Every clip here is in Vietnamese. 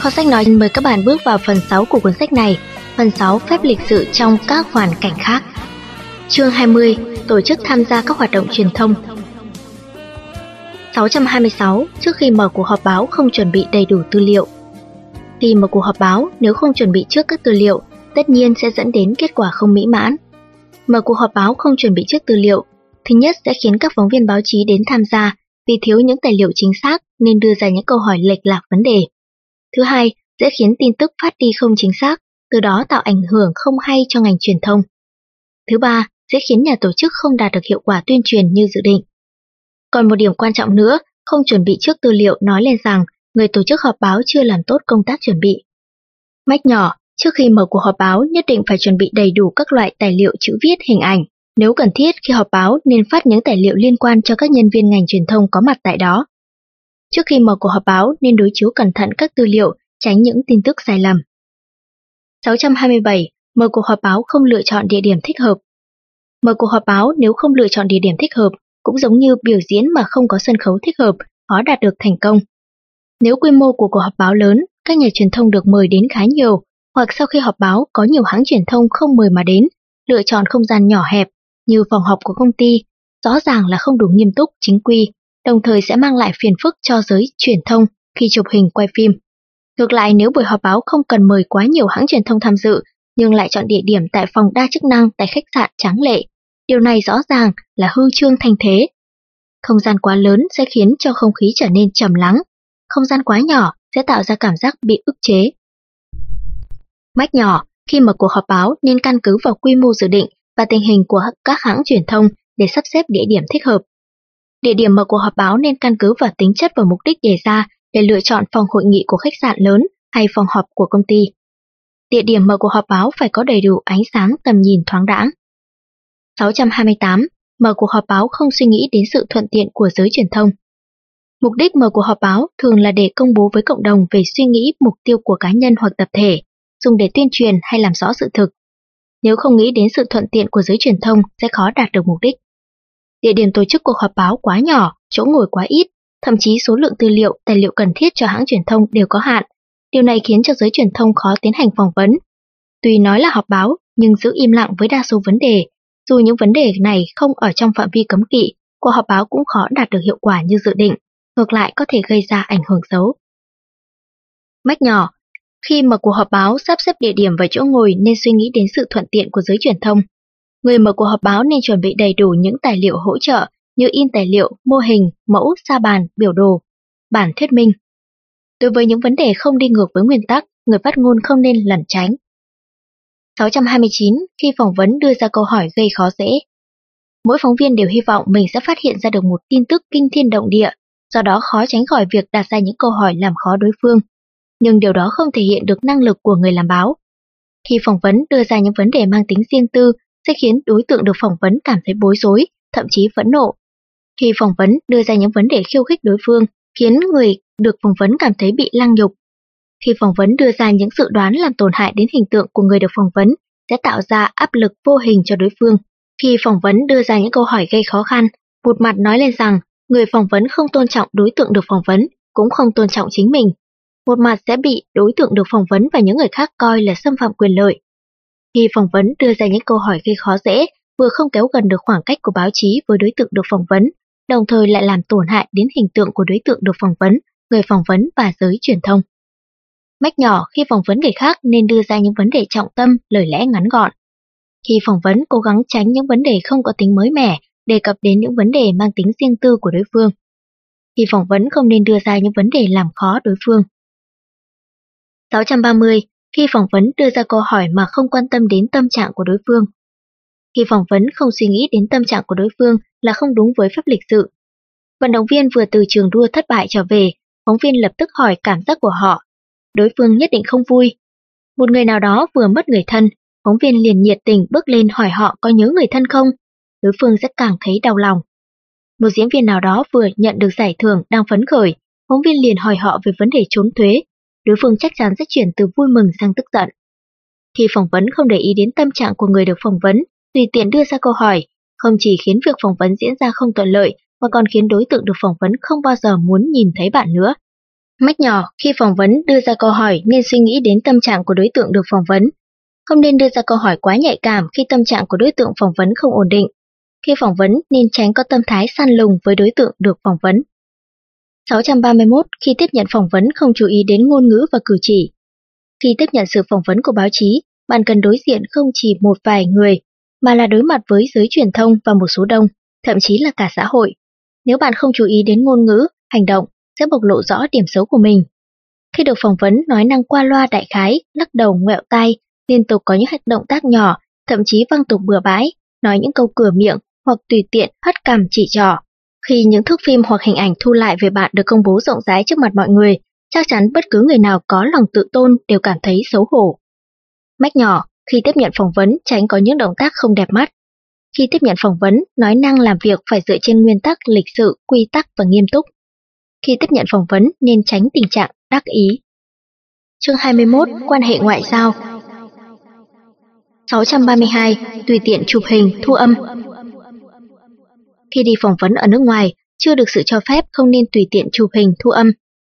Kho sách nói mời các bạn bước vào phần 6 của cuốn sách này. Phần 6, phép lịch sự trong các hoàn cảnh khác. Chương 20, tổ chức tham gia các hoạt động truyền thông. 626, trước khi mở cuộc họp báo không chuẩn bị đầy đủ tư liệu. Khi mở cuộc họp báo, nếu không chuẩn bị trước các tư liệu, tất nhiên sẽ dẫn đến kết quả không mỹ mãn. Mở cuộc họp báo không chuẩn bị trước tư liệu, thứ nhất sẽ khiến các phóng viên báo chí đến tham gia vì thiếu những tài liệu chính xác nên đưa ra những câu hỏi lệch lạc vấn đề. Thứ hai, sẽ khiến tin tức phát đi không chính xác, từ đó tạo ảnh hưởng không hay cho ngành truyền thông. Thứ ba, sẽ khiến nhà tổ chức không đạt được hiệu quả tuyên truyền như dự định. Còn một điểm quan trọng nữa, không chuẩn bị trước tư liệu nói lên rằng người tổ chức họp báo chưa làm tốt công tác chuẩn bị. Mách nhỏ, trước khi mở cuộc họp báo nhất định phải chuẩn bị đầy đủ các loại tài liệu chữ viết, hình ảnh. Nếu cần thiết, khi họp báo nên phát những tài liệu liên quan cho các nhân viên ngành truyền thông có mặt tại đó. Trước khi mở cuộc họp báo nên đối chiếu cẩn thận các tư liệu, tránh những tin tức sai lầm. 627. Mở cuộc họp báo không lựa chọn địa điểm thích hợp. Mở cuộc họp báo nếu không lựa chọn địa điểm thích hợp cũng giống như biểu diễn mà không có sân khấu thích hợp, khó đạt được thành công. Nếu quy mô của cuộc họp báo lớn, các nhà truyền thông được mời đến khá nhiều, hoặc sau khi họp báo có nhiều hãng truyền thông không mời mà đến, lựa chọn không gian nhỏ hẹp như phòng họp của công ty, rõ ràng là không đủ nghiêm túc, chính quy, đồng thời sẽ mang lại phiền phức cho giới truyền thông khi chụp hình, quay phim. Ngược lại, nếu buổi họp báo không cần mời quá nhiều hãng truyền thông tham dự, nhưng lại chọn địa điểm tại phòng đa chức năng tại khách sạn tráng lệ, điều này rõ ràng là hư trương thanh thế. Không gian quá lớn sẽ khiến cho không khí trở nên trầm lắng, không gian quá nhỏ sẽ tạo ra cảm giác bị ức chế. Mách nhỏ, khi mở cuộc họp báo nên căn cứ vào quy mô dự định và tình hình của các hãng truyền thông để sắp xếp địa điểm thích hợp. Địa điểm mở cuộc họp báo nên căn cứ vào tính chất và mục đích đề ra để lựa chọn phòng hội nghị của khách sạn lớn hay phòng họp của công ty. Địa điểm mở cuộc họp báo phải có đầy đủ ánh sáng, tầm nhìn thoáng đãng. 628. Mở cuộc họp báo không suy nghĩ đến sự thuận tiện của giới truyền thông. Mục đích mở cuộc họp báo thường là để công bố với cộng đồng về suy nghĩ, mục tiêu của cá nhân hoặc tập thể, dùng để tuyên truyền hay làm rõ sự thực. Nếu không nghĩ đến sự thuận tiện của giới truyền thông sẽ khó đạt được mục đích. Địa điểm tổ chức cuộc họp báo quá nhỏ, chỗ ngồi quá ít, thậm chí số lượng tư liệu, tài liệu cần thiết cho hãng truyền thông đều có hạn. Điều này khiến cho giới truyền thông khó tiến hành phỏng vấn. Tuy nói là họp báo, nhưng giữ im lặng với đa số vấn đề, dù những vấn đề này không ở trong phạm vi cấm kỵ, cuộc họp báo cũng khó đạt được hiệu quả như dự định, ngược lại có thể gây ra ảnh hưởng xấu. Mách nhỏ, khi mở cuộc họp báo sắp xếp địa điểm và chỗ ngồi nên suy nghĩ đến sự thuận tiện của giới truyền thông. Người mở cuộc họp báo nên chuẩn bị đầy đủ những tài liệu hỗ trợ như in tài liệu, mô hình, mẫu, sa bàn, biểu đồ, bản thuyết minh. Đối với những vấn đề không đi ngược với nguyên tắc, người phát ngôn không nên lẩn tránh. 629. Khi phỏng vấn đưa ra câu hỏi gây khó dễ. Mỗi phóng viên đều hy vọng mình sẽ phát hiện ra được một tin tức kinh thiên động địa, do đó khó tránh khỏi việc đặt ra những câu hỏi làm khó đối phương. Nhưng điều đó không thể hiện được năng lực của người làm báo. Khi phỏng vấn đưa ra những vấn đề mang tính riêng tư sẽ khiến đối tượng được phỏng vấn cảm thấy bối rối, thậm chí phẫn nộ. Khi phỏng vấn đưa ra những vấn đề khiêu khích đối phương khiến người được phỏng vấn cảm thấy bị lăng nhục. Khi phỏng vấn đưa ra những dự đoán làm tổn hại đến hình tượng của người được phỏng vấn sẽ tạo ra áp lực vô hình cho đối phương. Khi phỏng vấn đưa ra những câu hỏi gây khó khăn, một mặt nói lên rằng người phỏng vấn không tôn trọng đối tượng được phỏng vấn, cũng không tôn trọng chính mình. Một mặt sẽ bị đối tượng được phỏng vấn và những người khác coi là xâm phạm quyền lợi. Khi phỏng vấn đưa ra những câu hỏi gây khó dễ, vừa không kéo gần được khoảng cách của báo chí với đối tượng được phỏng vấn, đồng thời lại làm tổn hại đến hình tượng của đối tượng được phỏng vấn, người phỏng vấn và giới truyền thông. Mách nhỏ, khi phỏng vấn người khác nên đưa ra những vấn đề trọng tâm, lời lẽ ngắn gọn. Khi phỏng vấn cố gắng tránh những vấn đề không có tính mới mẻ, đề cập đến những vấn đề mang tính riêng tư của đối phương. Khi phỏng vấn không nên đưa ra những vấn đề làm khó đối phương. 630. Khi phỏng vấn đưa ra câu hỏi mà không quan tâm đến tâm trạng của đối phương. Khi phỏng vấn không suy nghĩ đến tâm trạng của đối phương là không đúng với phép lịch sự. Vận động viên vừa từ trường đua thất bại trở về, phóng viên lập tức hỏi cảm giác của họ. Đối phương nhất định không vui. Một người nào đó vừa mất người thân, phóng viên liền nhiệt tình bước lên hỏi họ có nhớ người thân không. Đối phương sẽ càng thấy đau lòng. Một diễn viên nào đó vừa nhận được giải thưởng đang phấn khởi, phóng viên liền hỏi họ về vấn đề trốn thuế. Đối phương chắc chắn sẽ chuyển từ vui mừng sang tức giận. Khi phỏng vấn không để ý đến tâm trạng của người được phỏng vấn, tùy tiện đưa ra câu hỏi, không chỉ khiến việc phỏng vấn diễn ra không thuận lợi mà còn khiến đối tượng được phỏng vấn không bao giờ muốn nhìn thấy bạn nữa. Mách nhỏ, khi phỏng vấn đưa ra câu hỏi nên suy nghĩ đến tâm trạng của đối tượng được phỏng vấn. Không nên đưa ra câu hỏi quá nhạy cảm khi tâm trạng của đối tượng phỏng vấn không ổn định. Khi phỏng vấn nên tránh có tâm thái săn lùng với đối tượng được phỏng vấn. 631. Khi tiếp nhận phỏng vấn không chú ý đến ngôn ngữ và cử chỉ. Khi tiếp nhận sự phỏng vấn của báo chí, bạn cần đối diện không chỉ một vài người, mà là đối mặt với giới truyền thông và một số đông, thậm chí là cả xã hội. Nếu bạn không chú ý đến ngôn ngữ, hành động, sẽ bộc lộ rõ điểm xấu của mình. Khi được phỏng vấn nói năng qua loa đại khái, lắc đầu ngoẹo tai, liên tục có những động tác nhỏ, thậm chí văng tục bừa bãi, nói những câu cửa miệng hoặc tùy tiện hất cằm chỉ trỏ. Khi những thước phim hoặc hình ảnh thu lại về bạn được công bố rộng rãi trước mặt mọi người, chắc chắn bất cứ người nào có lòng tự tôn đều cảm thấy xấu hổ. Mách nhỏ, khi tiếp nhận phỏng vấn tránh có những động tác không đẹp mắt. Khi tiếp nhận phỏng vấn, nói năng làm việc phải dựa trên nguyên tắc, lịch sự, quy tắc và nghiêm túc. Khi tiếp nhận phỏng vấn nên tránh tình trạng đắc ý. Chương 21. Quan hệ ngoại giao. 632. Tùy tiện chụp hình, thu âm. Khi đi phỏng vấn ở nước ngoài, chưa được sự cho phép không nên tùy tiện chụp hình, thu âm.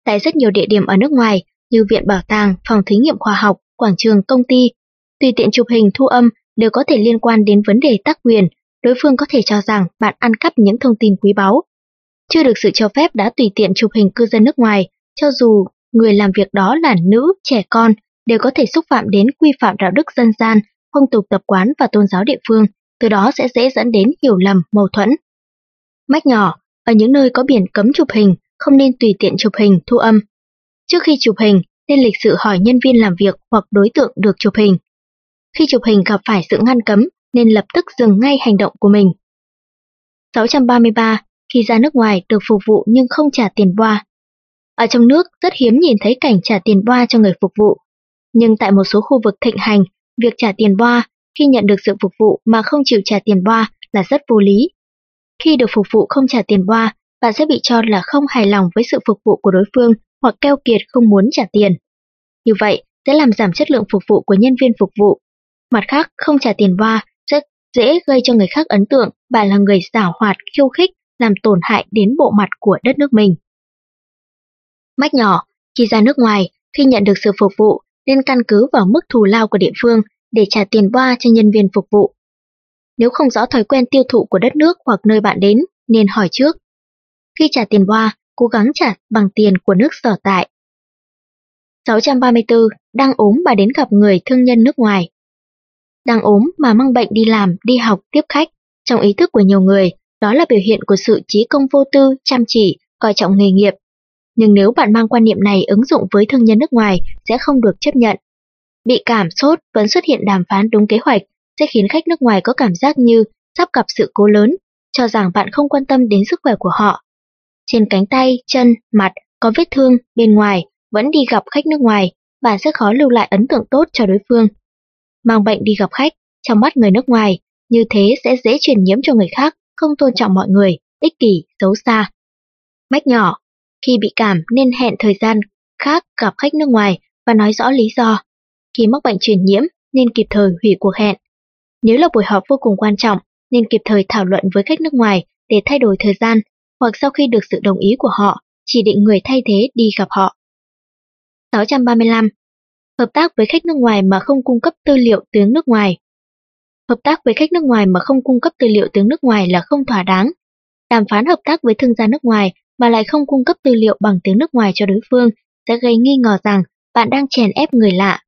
Tại rất nhiều địa điểm ở nước ngoài như viện bảo tàng, phòng thí nghiệm khoa học, quảng trường, công ty, tùy tiện chụp hình, thu âm đều có thể liên quan đến vấn đề tác quyền, đối phương có thể cho rằng bạn ăn cắp những thông tin quý báu. Chưa được sự cho phép đã tùy tiện chụp hình cư dân nước ngoài, cho dù người làm việc đó là nữ, trẻ con, đều có thể xúc phạm đến quy phạm đạo đức dân gian, phong tục tập quán và tôn giáo địa phương, từ đó sẽ dễ dẫn đến hiểu lầm, mâu thuẫn. Mách nhỏ, ở những nơi có biển cấm chụp hình, không nên tùy tiện chụp hình, thu âm. Trước khi chụp hình, nên lịch sự hỏi nhân viên làm việc hoặc đối tượng được chụp hình. Khi chụp hình gặp phải sự ngăn cấm, nên lập tức dừng ngay hành động của mình. 633. Khi ra nước ngoài được phục vụ nhưng không trả tiền boa. Ở trong nước rất hiếm nhìn thấy cảnh trả tiền boa cho người phục vụ. Nhưng tại một số khu vực thịnh hành, việc trả tiền boa khi nhận được sự phục vụ mà không chịu trả tiền boa là rất vô lý. Khi được phục vụ không trả tiền boa, bạn sẽ bị cho là không hài lòng với sự phục vụ của đối phương hoặc keo kiệt không muốn trả tiền. Như vậy sẽ làm giảm chất lượng phục vụ của nhân viên phục vụ. Mặt khác, không trả tiền boa rất dễ gây cho người khác ấn tượng bạn là người giảo hoạt, khiêu khích, làm tổn hại đến bộ mặt của đất nước mình. Mách nhỏ, khi ra nước ngoài, khi nhận được sự phục vụ, nên căn cứ vào mức thù lao của địa phương để trả tiền boa cho nhân viên phục vụ. Nếu không rõ thói quen tiêu thụ của đất nước hoặc nơi bạn đến, nên hỏi trước. Khi trả tiền boa, cố gắng trả bằng tiền của nước sở tại. 634. Đang ốm mà đến gặp người thương nhân nước ngoài. Đang ốm mà mang bệnh đi làm, đi học, tiếp khách, trong ý thức của nhiều người, đó là biểu hiện của sự chí công vô tư, chăm chỉ, coi trọng nghề nghiệp. Nhưng nếu bạn mang quan niệm này ứng dụng với thương nhân nước ngoài sẽ không được chấp nhận. Bị cảm, sốt, vẫn xuất hiện đàm phán đúng kế hoạch sẽ khiến khách nước ngoài có cảm giác như sắp gặp sự cố lớn, cho rằng bạn không quan tâm đến sức khỏe của họ. Trên cánh tay, chân, mặt có vết thương bên ngoài vẫn đi gặp khách nước ngoài, bạn sẽ khó lưu lại ấn tượng tốt cho đối phương. Mang bệnh đi gặp khách, trong mắt người nước ngoài, như thế sẽ dễ truyền nhiễm cho người khác, không tôn trọng mọi người, ích kỷ, xấu xa. Mách nhỏ, khi bị cảm nên hẹn thời gian khác gặp khách nước ngoài và nói rõ lý do. Khi mắc bệnh truyền nhiễm nên kịp thời hủy cuộc hẹn. Nếu là buổi họp vô cùng quan trọng nên kịp thời thảo luận với khách nước ngoài để thay đổi thời gian, hoặc sau khi được sự đồng ý của họ, chỉ định người thay thế đi gặp họ. 635. Hợp tác với khách nước ngoài mà không cung cấp tư liệu tiếng nước ngoài. Hợp tác với khách nước ngoài mà không cung cấp tư liệu tiếng nước ngoài là không thỏa đáng. Đàm phán hợp tác với thương gia nước ngoài mà lại không cung cấp tư liệu bằng tiếng nước ngoài cho đối phương sẽ gây nghi ngờ rằng bạn đang chèn ép người lạ.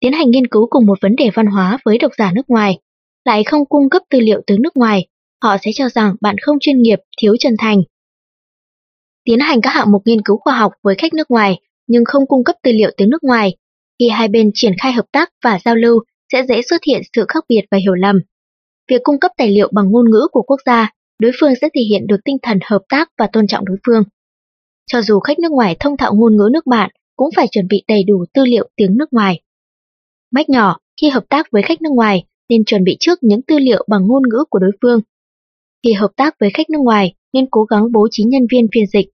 Tiến hành nghiên cứu cùng một vấn đề văn hóa với độc giả nước ngoài, lại không cung cấp tư liệu tiếng nước ngoài, họ sẽ cho rằng bạn không chuyên nghiệp, thiếu chân thành. Tiến hành các hạng mục nghiên cứu khoa học với khách nước ngoài nhưng không cung cấp tư liệu tiếng nước ngoài, khi hai bên triển khai hợp tác và giao lưu, sẽ dễ xuất hiện sự khác biệt và hiểu lầm. Việc cung cấp tài liệu bằng ngôn ngữ của quốc gia, đối phương sẽ thể hiện được tinh thần hợp tác và tôn trọng đối phương. Cho dù khách nước ngoài thông thạo ngôn ngữ nước bạn, cũng phải chuẩn bị đầy đủ tư liệu tiếng nước ngoài. Mách nhỏ, khi hợp tác với khách nước ngoài, nên chuẩn bị trước những tư liệu bằng ngôn ngữ của đối phương. Khi hợp tác với khách nước ngoài, nên cố gắng bố trí nhân viên phiên dịch.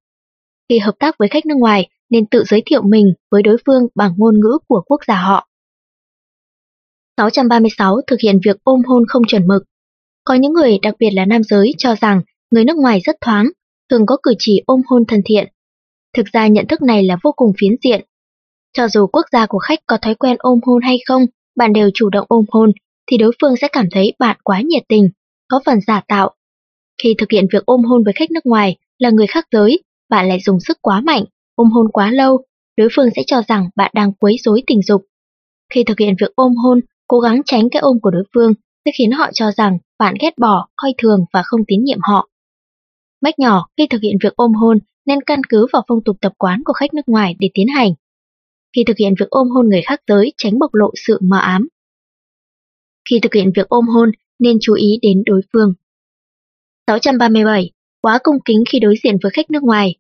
Khi hợp tác với khách nước ngoài, nên tự giới thiệu mình với đối phương bằng ngôn ngữ của quốc gia họ. 636. Thực hiện việc ôm hôn không chuẩn mực. Có những người, đặc biệt là nam giới, cho rằng người nước ngoài rất thoáng, thường có cử chỉ ôm hôn thân thiện. Thực ra nhận thức này là vô cùng phiến diện. Cho dù quốc gia của khách có thói quen ôm hôn hay không, bạn đều chủ động ôm hôn, thì đối phương sẽ cảm thấy bạn quá nhiệt tình, có phần giả tạo. Khi thực hiện việc ôm hôn với khách nước ngoài là người khác giới, bạn lại dùng sức quá mạnh, ôm hôn quá lâu, đối phương sẽ cho rằng bạn đang quấy rối tình dục. Khi thực hiện việc ôm hôn, cố gắng tránh cái ôm của đối phương sẽ khiến họ cho rằng bạn ghét bỏ, coi thường và không tín nhiệm họ. Mách nhỏ, khi thực hiện việc ôm hôn nên căn cứ vào phong tục tập quán của khách nước ngoài để tiến hành. Khi thực hiện việc ôm hôn người khác giới, tránh bộc lộ sự mờ ám. Khi thực hiện việc ôm hôn nên chú ý đến đối phương. 637. Quá cung kính khi đối diện với khách nước ngoài.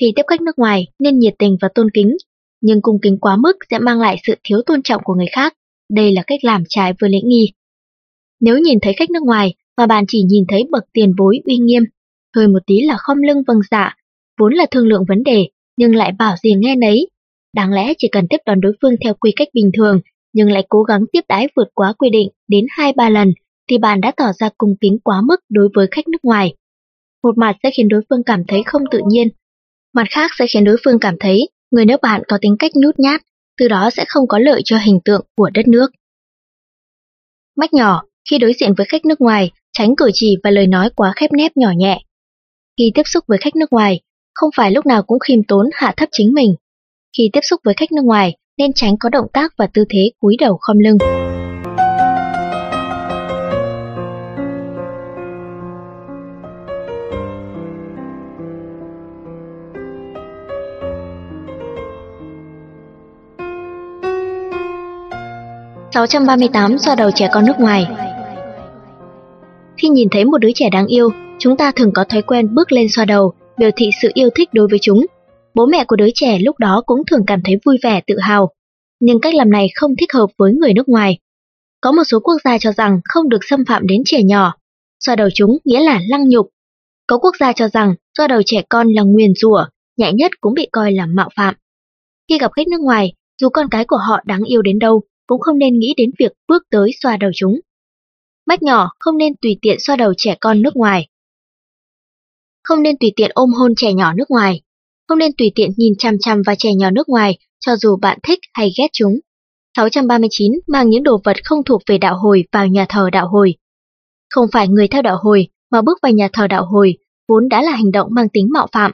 Khi tiếp khách nước ngoài nên nhiệt tình và tôn kính, nhưng cung kính quá mức sẽ mang lại sự thiếu tôn trọng của người khác. Đây là cách làm trái với lễ nghi. Nếu nhìn thấy khách nước ngoài mà bạn chỉ nhìn thấy bậc tiền bối uy nghiêm, hơi một tí là khom lưng vâng dạ, vốn là thương lượng vấn đề nhưng lại bảo gì nghe nấy, đáng lẽ chỉ cần tiếp đón đối phương theo quy cách bình thường nhưng lại cố gắng tiếp đãi vượt quá quy định đến 2-3 lần thì bạn đã tỏ ra cung kính quá mức đối với khách nước ngoài. Một mặt sẽ khiến đối phương cảm thấy không tự nhiên, mặt khác sẽ khiến đối phương cảm thấy người nước bạn có tính cách nhút nhát, từ đó sẽ không có lợi cho hình tượng của đất nước. Mách nhỏ, khi đối diện với khách nước ngoài, tránh cử chỉ và lời nói quá khép nép nhỏ nhẹ. Khi tiếp xúc với khách nước ngoài, không phải lúc nào cũng khiêm tốn hạ thấp chính mình. Khi tiếp xúc với khách nước ngoài, nên tránh có động tác và tư thế cúi đầu khom lưng. 638. Xoa đầu trẻ con nước ngoài. Khi nhìn thấy một đứa trẻ đáng yêu, chúng ta thường có thói quen bước lên xoa đầu, biểu thị sự yêu thích đối với chúng. Bố mẹ của đứa trẻ lúc đó cũng thường cảm thấy vui vẻ, tự hào. Nhưng cách làm này không thích hợp với người nước ngoài. Có một số quốc gia cho rằng không được xâm phạm đến trẻ nhỏ, xoa đầu chúng nghĩa là lăng nhục. Có quốc gia cho rằng xoa đầu trẻ con là nguyền rủa, nhẹ nhất cũng bị coi là mạo phạm. Khi gặp khách nước ngoài, dù con cái của họ đáng yêu đến đâu, cũng không nên nghĩ đến việc bước tới xoa đầu chúng. Mách nhỏ, không nên tùy tiện xoa đầu trẻ con nước ngoài. Không nên tùy tiện ôm hôn trẻ nhỏ nước ngoài. Không nên tùy tiện nhìn chằm chằm vào trẻ nhỏ nước ngoài, cho dù bạn thích hay ghét chúng. 639. Mang những đồ vật không thuộc về đạo hồi vào nhà thờ đạo hồi. Không phải người theo đạo hồi mà bước vào nhà thờ đạo hồi vốn đã là hành động mang tính mạo phạm.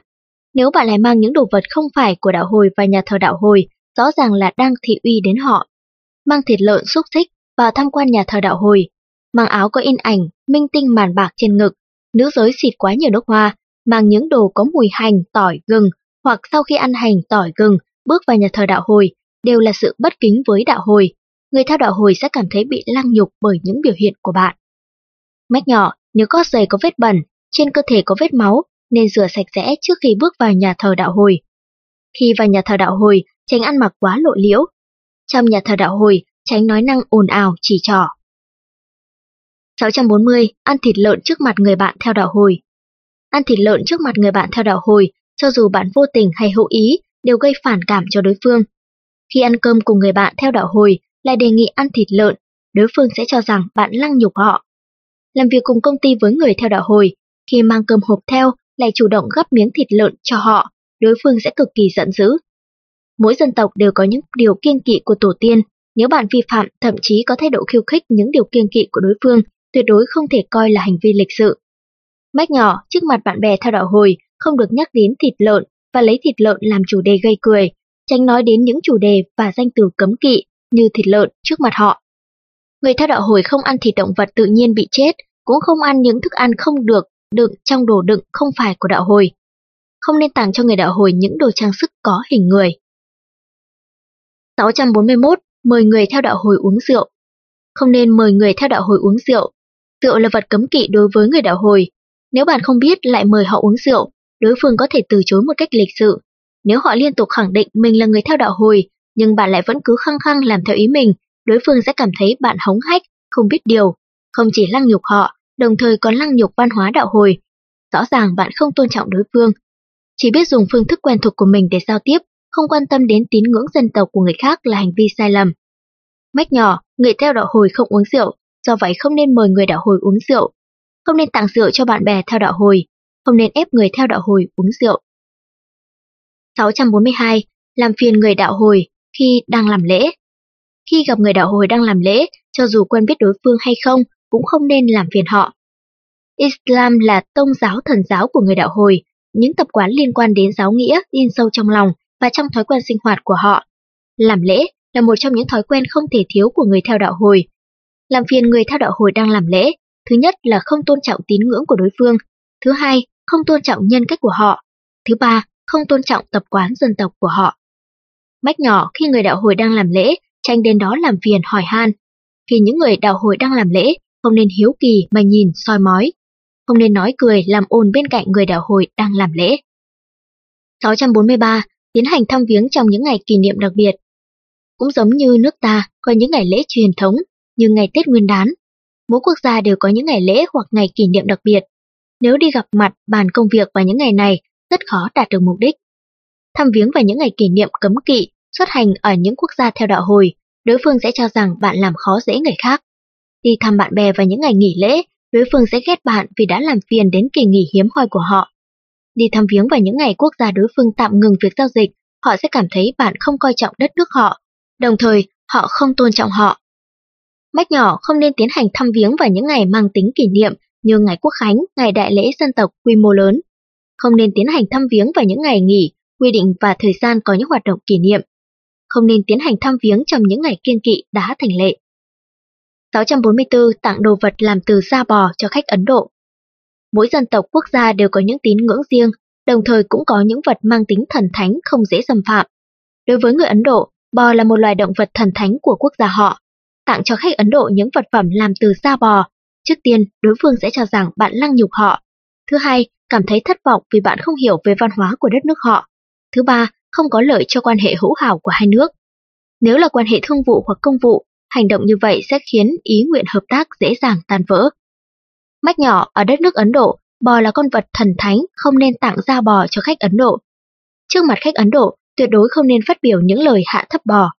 Nếu bạn lại mang những đồ vật không phải của đạo hồi vào nhà thờ đạo hồi, rõ ràng là đang thị uy đến họ. Mang thịt lợn xúc xích vào tham quan nhà thờ đạo hồi, mang áo có in ảnh minh tinh màn bạc trên ngực, nữ giới xịt quá nhiều nước hoa, mang những đồ có mùi hành, tỏi, gừng hoặc sau khi ăn hành, tỏi, gừng bước vào nhà thờ đạo hồi đều là sự bất kính với đạo hồi. Người theo đạo hồi sẽ cảm thấy bị lăng nhục bởi những biểu hiện của bạn. Mách nhỏ, nếu gót giày có vết bẩn, trên cơ thể có vết máu nên rửa sạch sẽ trước khi bước vào nhà thờ đạo hồi. Khi vào nhà thờ đạo hồi, tránh ăn mặc quá lộ liễu. Trong nhà thờ đạo hồi, tránh nói năng ồn ào, chỉ trỏ. 640. Ăn thịt lợn trước mặt người bạn theo đạo hồi. Ăn thịt lợn trước mặt người bạn theo đạo hồi, cho dù bạn vô tình hay hữu ý, đều gây phản cảm cho đối phương. Khi ăn cơm cùng người bạn theo đạo hồi, lại đề nghị ăn thịt lợn, đối phương sẽ cho rằng bạn lăng nhục họ. Làm việc cùng công ty với người theo đạo hồi, khi mang cơm hộp theo, lại chủ động gắp miếng thịt lợn cho họ, đối phương sẽ cực kỳ giận dữ. Mỗi dân tộc đều có những điều kiêng kỵ của tổ tiên, nếu bạn vi phạm thậm chí có thái độ khiêu khích những điều kiêng kỵ của đối phương, tuyệt đối không thể coi là hành vi lịch sự. Mách nhỏ, trước mặt bạn bè theo đạo hồi, không được nhắc đến thịt lợn và lấy thịt lợn làm chủ đề gây cười, tránh nói đến những chủ đề và danh từ cấm kỵ như thịt lợn trước mặt họ. Người theo đạo hồi không ăn thịt động vật tự nhiên bị chết, cũng không ăn những thức ăn không được đựng trong đồ đựng không phải của đạo hồi. Không nên tặng cho người đạo hồi những đồ trang sức có hình người. 641. Mời người theo đạo hồi uống rượu. Không nên mời người theo đạo hồi uống rượu. Rượu là vật cấm kỵ đối với người đạo hồi. Nếu bạn không biết lại mời họ uống rượu, đối phương có thể từ chối một cách lịch sự. Nếu họ liên tục khẳng định mình là người theo đạo hồi, nhưng bạn lại vẫn cứ khăng khăng làm theo ý mình, đối phương sẽ cảm thấy bạn hống hách, không biết điều, không chỉ lăng nhục họ, đồng thời còn lăng nhục văn hóa đạo hồi. Rõ ràng bạn không tôn trọng đối phương, chỉ biết dùng phương thức quen thuộc của mình để giao tiếp, không quan tâm đến tín ngưỡng dân tộc của người khác là hành vi sai lầm. Mách nhỏ, người theo đạo hồi không uống rượu, do vậy không nên mời người đạo hồi uống rượu. Không nên tặng rượu cho bạn bè theo đạo hồi, không nên ép người theo đạo hồi uống rượu. 642. Làm phiền người đạo hồi khi đang làm lễ. Khi gặp người đạo hồi đang làm lễ, cho dù quen biết đối phương hay không, cũng không nên làm phiền họ. Islam là tông giáo thần giáo của người đạo hồi. Những tập quán liên quan đến giáo nghĩa in sâu trong lòng và trong thói quen sinh hoạt của họ. Làm lễ là một trong những thói quen không thể thiếu của người theo đạo hồi. Làm phiền người theo đạo hồi đang làm lễ, thứ nhất là không tôn trọng tín ngưỡng của đối phương, thứ hai, không tôn trọng nhân cách của họ, thứ ba, không tôn trọng tập quán dân tộc của họ. Mách nhỏ khi người đạo hồi đang làm lễ, tránh đến đó làm phiền hỏi han. Khi những người đạo hồi đang làm lễ, không nên hiếu kỳ mà nhìn soi mói, không nên nói cười làm ồn bên cạnh người đạo hồi đang làm lễ. 643. Tiến hành thăm viếng trong những ngày kỷ niệm đặc biệt. Cũng giống như nước ta có những ngày lễ truyền thống như ngày Tết Nguyên đán, mỗi quốc gia đều có những ngày lễ hoặc ngày kỷ niệm đặc biệt. Nếu đi gặp mặt bàn công việc vào những ngày này, rất khó đạt được mục đích. Thăm viếng vào những ngày kỷ niệm cấm kỵ, xuất hành ở những quốc gia theo đạo hồi, đối phương sẽ cho rằng bạn làm khó dễ người khác. Đi thăm bạn bè vào những ngày nghỉ lễ, đối phương sẽ ghét bạn vì đã làm phiền đến kỳ nghỉ hiếm hoi của họ. Đi thăm viếng vào những ngày quốc gia đối phương tạm ngừng việc giao dịch, họ sẽ cảm thấy bạn không coi trọng đất nước họ, đồng thời họ không tôn trọng họ. Mách nhỏ không nên tiến hành thăm viếng vào những ngày mang tính kỷ niệm như ngày quốc khánh, ngày đại lễ dân tộc quy mô lớn. Không nên tiến hành thăm viếng vào những ngày nghỉ, quy định và thời gian có những hoạt động kỷ niệm. Không nên tiến hành thăm viếng trong những ngày kiêng kỵ đã thành lệ. 644. Tặng đồ vật làm từ da bò cho khách Ấn Độ. Mỗi dân tộc quốc gia đều có những tín ngưỡng riêng, đồng thời cũng có những vật mang tính thần thánh không dễ xâm phạm. Đối với người Ấn Độ, bò là một loài động vật thần thánh của quốc gia họ. Tặng cho khách Ấn Độ những vật phẩm làm từ da bò, trước tiên đối phương sẽ cho rằng bạn lăng nhục họ. Thứ hai, cảm thấy thất vọng vì bạn không hiểu về văn hóa của đất nước họ. Thứ ba, không có lợi cho quan hệ hữu hảo của hai nước. Nếu là quan hệ thương vụ hoặc công vụ, hành động như vậy sẽ khiến ý nguyện hợp tác dễ dàng tan vỡ. Mách nhỏ, ở đất nước Ấn Độ, bò là con vật thần thánh, không nên tặng da bò cho khách Ấn Độ. Trước mặt khách Ấn Độ, tuyệt đối không nên phát biểu những lời hạ thấp bò.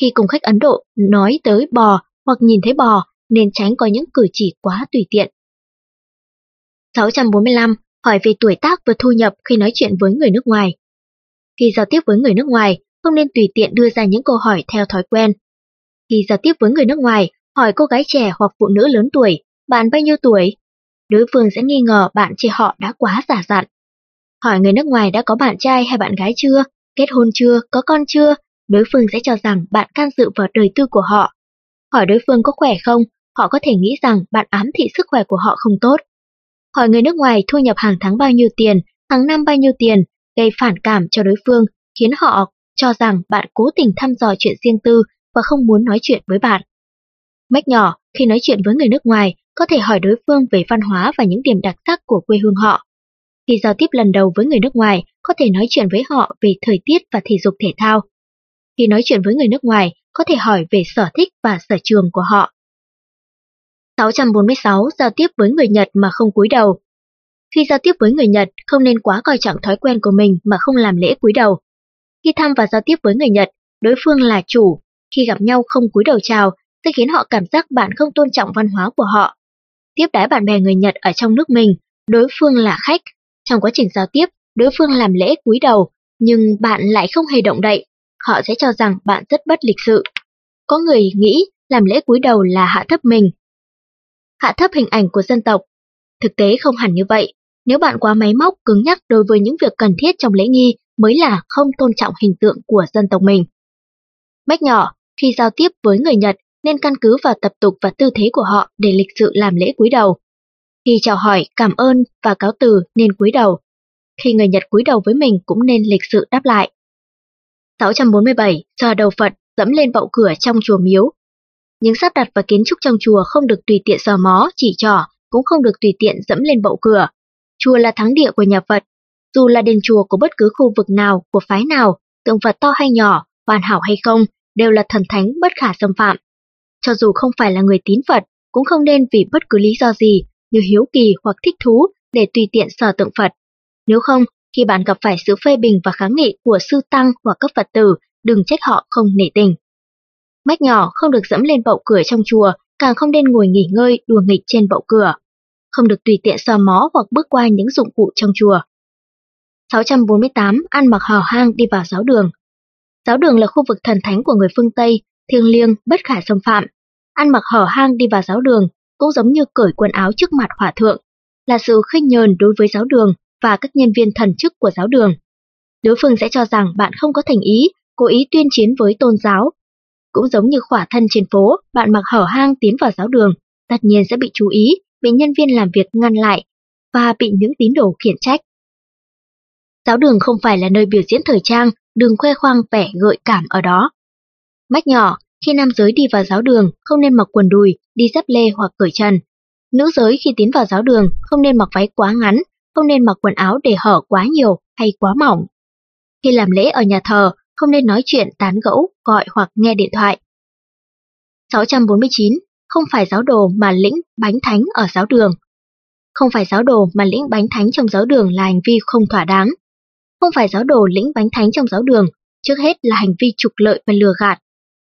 Khi cùng khách Ấn Độ nói tới bò hoặc nhìn thấy bò, nên tránh có những cử chỉ quá tùy tiện. 645. Hỏi về tuổi tác và thu nhập khi nói chuyện với người nước ngoài. Khi giao tiếp với người nước ngoài, không nên tùy tiện đưa ra những câu hỏi theo thói quen. Khi giao tiếp với người nước ngoài, hỏi cô gái trẻ hoặc phụ nữ lớn tuổi, bạn bao nhiêu tuổi? Đối phương sẽ nghi ngờ bạn chị họ đã quá giả dặn. Hỏi người nước ngoài đã có bạn trai hay bạn gái chưa, kết hôn chưa, có con chưa, đối phương sẽ cho rằng bạn can dự vào đời tư của họ. Hỏi đối phương có khỏe không, họ có thể nghĩ rằng bạn ám thị sức khỏe của họ không tốt. Hỏi người nước ngoài thu nhập hàng tháng bao nhiêu tiền, hàng năm bao nhiêu tiền, gây phản cảm cho đối phương, khiến họ cho rằng bạn cố tình thăm dò chuyện riêng tư và không muốn nói chuyện với bạn. Mách nhỏ, khi nói chuyện với người nước ngoài, có thể hỏi đối phương về văn hóa và những điểm đặc sắc của quê hương họ. Khi giao tiếp lần đầu với người nước ngoài, có thể nói chuyện với họ về thời tiết và thể dục thể thao. Khi nói chuyện với người nước ngoài, có thể hỏi về sở thích và sở trường của họ. 646. Giao tiếp với người Nhật mà không cúi đầu. Khi giao tiếp với người Nhật, không nên quá coi trọng thói quen của mình mà không làm lễ cúi đầu. Khi thăm và giao tiếp với người Nhật, đối phương là chủ. Khi gặp nhau không cúi đầu chào, sẽ khiến họ cảm giác bạn không tôn trọng văn hóa của họ. Tiếp đái bạn bè người Nhật ở trong nước mình, đối phương là khách. Trong quá trình giao tiếp, đối phương làm lễ cúi đầu, nhưng bạn lại không hề động đậy. Họ sẽ cho rằng bạn rất bất lịch sự. Có người nghĩ làm lễ cúi đầu là hạ thấp mình, hạ thấp hình ảnh của dân tộc. Thực tế không hẳn như vậy. Nếu bạn quá máy móc, cứng nhắc đối với những việc cần thiết trong lễ nghi mới là không tôn trọng hình tượng của dân tộc mình. Mách nhỏ, khi giao tiếp với người Nhật nên căn cứ vào tập tục và tư thế của họ để lịch sự làm lễ cúi đầu. Khi chào hỏi, cảm ơn và cáo từ nên cúi đầu. Khi người Nhật cúi đầu với mình cũng nên lịch sự đáp lại. 647. Sờ đầu Phật, dẫm lên bậu cửa trong chùa miếu. Những sắp đặt và kiến trúc trong chùa không được tùy tiện sờ mó, chỉ trỏ, cũng không được tùy tiện dẫm lên bậu cửa. Chùa là thánh địa của nhà Phật. Dù là đền chùa của bất cứ khu vực nào, của phái nào, tượng Phật to hay nhỏ, hoàn hảo hay không, đều là thần thánh bất khả xâm phạm. Cho dù không phải là người tín Phật, cũng không nên vì bất cứ lý do gì như hiếu kỳ hoặc thích thú để tùy tiện sờ tượng Phật. Nếu không, khi bạn gặp phải sự phê bình và kháng nghị của sư tăng hoặc các Phật tử, đừng trách họ không nể tình. Mách nhỏ, không được dẫm lên bậu cửa trong chùa, càng không nên ngồi nghỉ ngơi đùa nghịch trên bậu cửa. Không được tùy tiện sờ mó hoặc bước qua những dụng cụ trong chùa. 648 ăn mặc hào hang đi vào giáo đường. Giáo đường là khu vực thần thánh của người phương Tây, thiêng liêng, bất khả xâm phạm. Ăn mặc hở hang đi vào giáo đường cũng giống như cởi quần áo trước mặt hòa thượng, là sự khinh nhờn đối với giáo đường và các nhân viên thần chức của giáo đường. Đối phương sẽ cho rằng bạn không có thành ý, cố ý tuyên chiến với tôn giáo. Cũng giống như khỏa thân trên phố, bạn mặc hở hang tiến vào giáo đường, tất nhiên sẽ bị chú ý, bị nhân viên làm việc ngăn lại và bị những tín đồ khiển trách. Giáo đường không phải là nơi biểu diễn thời trang, đừng khoe khoang vẻ gợi cảm ở đó. Mách nhỏ, khi nam giới đi vào giáo đường không nên mặc quần đùi, đi dép lê hoặc cởi trần. Nữ giới khi tiến vào giáo đường không nên mặc váy quá ngắn, không nên mặc quần áo để hở quá nhiều hay quá mỏng. Khi làm lễ ở nhà thờ, không nên nói chuyện tán gẫu, gọi hoặc nghe điện thoại. 649. Không phải giáo đồ mà lĩnh bánh thánh ở giáo đường. Không phải giáo đồ mà lĩnh bánh thánh trong giáo đường là hành vi không thỏa đáng. Không phải giáo đồ lĩnh bánh thánh trong giáo đường, trước hết là hành vi trục lợi và lừa gạt.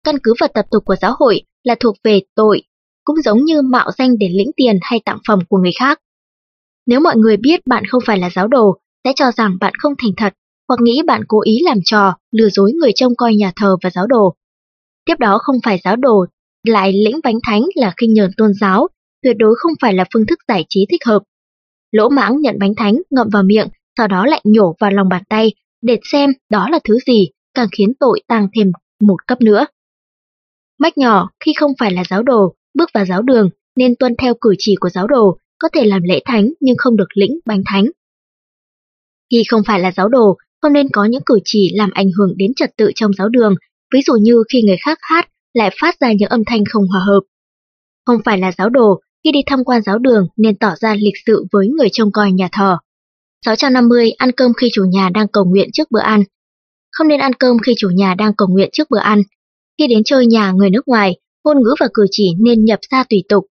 Căn cứ vào tập tục của giáo hội là thuộc về tội, cũng giống như mạo danh để lĩnh tiền hay tặng phẩm của người khác. Nếu mọi người biết bạn không phải là giáo đồ, sẽ cho rằng bạn không thành thật, hoặc nghĩ bạn cố ý làm trò, lừa dối người trông coi nhà thờ và giáo đồ. Tiếp đó không phải giáo đồ, lại lĩnh bánh thánh là khinh nhờn tôn giáo, tuyệt đối không phải là phương thức giải trí thích hợp. Lỗ mãng nhận bánh thánh, ngậm vào miệng, sau đó lại nhổ vào lòng bàn tay, để xem đó là thứ gì, càng khiến tội tăng thêm một cấp nữa. Mách nhỏ, khi không phải là giáo đồ, bước vào giáo đường nên tuân theo cử chỉ của giáo đồ, có thể làm lễ thánh nhưng không được lĩnh bánh thánh. Khi không phải là giáo đồ, không nên có những cử chỉ làm ảnh hưởng đến trật tự trong giáo đường, ví dụ như khi người khác hát lại phát ra những âm thanh không hòa hợp. Không phải là giáo đồ, khi đi tham quan giáo đường nên tỏ ra lịch sự với người trông coi nhà thờ. 650. Ăn cơm khi chủ nhà đang cầu nguyện trước bữa ăn. Không nên ăn cơm khi chủ nhà đang cầu nguyện trước bữa ăn. Khi đến chơi nhà người nước ngoài, ngôn ngữ và cử chỉ nên nhập gia tùy tục.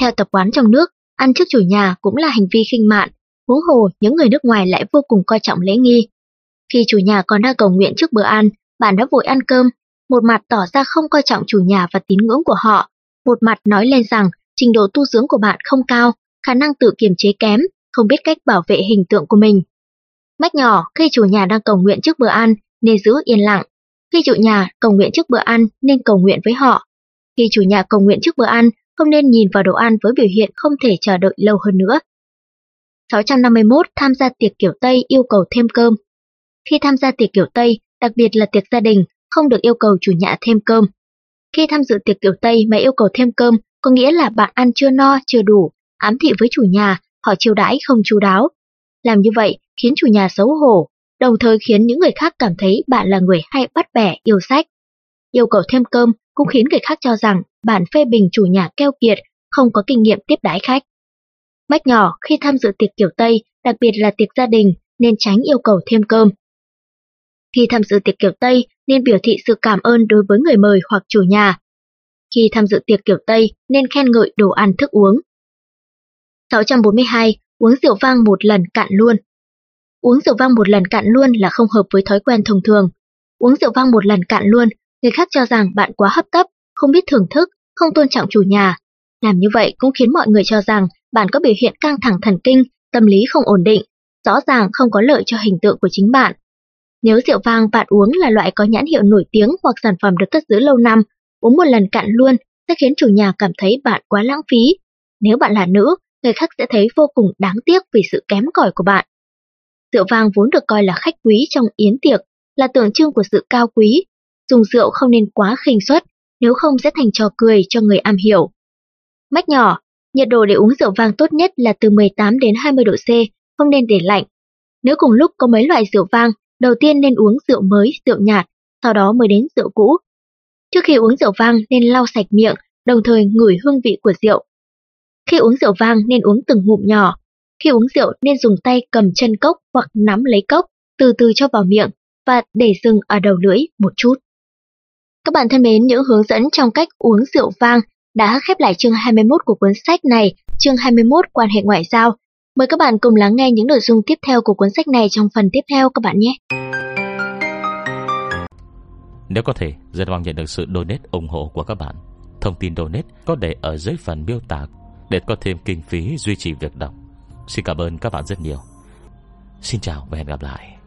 Theo tập quán trong nước, ăn trước chủ nhà cũng là hành vi khinh mạn, huống hồ những người nước ngoài lại vô cùng coi trọng lễ nghi. Khi chủ nhà còn đang cầu nguyện trước bữa ăn, bạn đã vội ăn cơm, một mặt tỏ ra không coi trọng chủ nhà và tín ngưỡng của họ, một mặt nói lên rằng trình độ tu dưỡng của bạn không cao, khả năng tự kiềm chế kém, không biết cách bảo vệ hình tượng của mình. Mách nhỏ, khi chủ nhà đang cầu nguyện trước bữa ăn nên giữ yên lặng. Khi chủ nhà cầu nguyện trước bữa ăn nên cầu nguyện với họ. Khi chủ nhà cầu nguyện trước bữa ăn, không nên nhìn vào đồ ăn với biểu hiện không thể chờ đợi lâu hơn nữa. 651. Tham gia tiệc kiểu Tây yêu cầu thêm cơm. Khi tham gia tiệc kiểu Tây, đặc biệt là tiệc gia đình, không được yêu cầu chủ nhà thêm cơm. Khi tham dự tiệc kiểu Tây mà yêu cầu thêm cơm, có nghĩa là bạn ăn chưa no, chưa đủ, ám thị với chủ nhà, họ chiêu đãi không chu đáo. Làm như vậy khiến chủ nhà xấu hổ, đồng thời khiến những người khác cảm thấy bạn là người hay bắt bẻ, yêu sách. Yêu cầu thêm cơm cũng khiến người khác cho rằng bạn phê bình chủ nhà keo kiệt, không có kinh nghiệm tiếp đãi khách. Mách nhỏ, khi tham dự tiệc kiểu Tây, đặc biệt là tiệc gia đình, nên tránh yêu cầu thêm cơm. Khi tham dự tiệc kiểu Tây, nên biểu thị sự cảm ơn đối với người mời hoặc chủ nhà. Khi tham dự tiệc kiểu Tây, nên khen ngợi đồ ăn thức uống. 642. Uống rượu vang một lần cạn luôn. Uống rượu vang một lần cạn luôn là không hợp với thói quen thông thường. Uống rượu vang một lần cạn luôn, người khác cho rằng bạn quá hấp tấp, không biết thưởng thức, không tôn trọng chủ nhà. Làm như vậy cũng khiến mọi người cho rằng bạn có biểu hiện căng thẳng thần kinh, tâm lý không ổn định, rõ ràng không có lợi cho hình tượng của chính bạn. Nếu rượu vang bạn uống là loại có nhãn hiệu nổi tiếng hoặc sản phẩm được cất giữ lâu năm, uống một lần cạn luôn sẽ khiến chủ nhà cảm thấy bạn quá lãng phí. Nếu bạn là nữ, người khác sẽ thấy vô cùng đáng tiếc vì sự kém cỏi của bạn. Rượu vang vốn được coi là khách quý trong yến tiệc, là tượng trưng của sự cao quý. Dùng rượu không nên quá khinh suất, nếu không sẽ thành trò cười cho người am hiểu. Mách nhỏ, nhiệt độ để uống rượu vang tốt nhất là từ 18 đến 20 độ C, không nên để lạnh. Nếu cùng lúc có mấy loại rượu vang, đầu tiên nên uống rượu mới, rượu nhạt, sau đó mới đến rượu cũ. Trước khi uống rượu vang nên lau sạch miệng, đồng thời ngửi hương vị của rượu. Khi uống rượu vang nên uống từng ngụm nhỏ. Khi uống rượu nên dùng tay cầm chân cốc hoặc nắm lấy cốc, từ từ cho vào miệng và để dừng ở đầu lưỡi một chút. Các bạn thân mến, những hướng dẫn trong cách uống rượu vang đã khép lại chương 21 của cuốn sách này, chương 21 Quan hệ ngoại giao. Mời các bạn cùng lắng nghe những nội dung tiếp theo của cuốn sách này trong phần tiếp theo các bạn nhé. Nếu có thể, rất mong nhận được sự donate ủng hộ của các bạn. Thông tin donate có để ở dưới phần miêu tả để có thêm kinh phí duy trì việc đọc. Xin cảm ơn các bạn rất nhiều. Xin chào và hẹn gặp lại.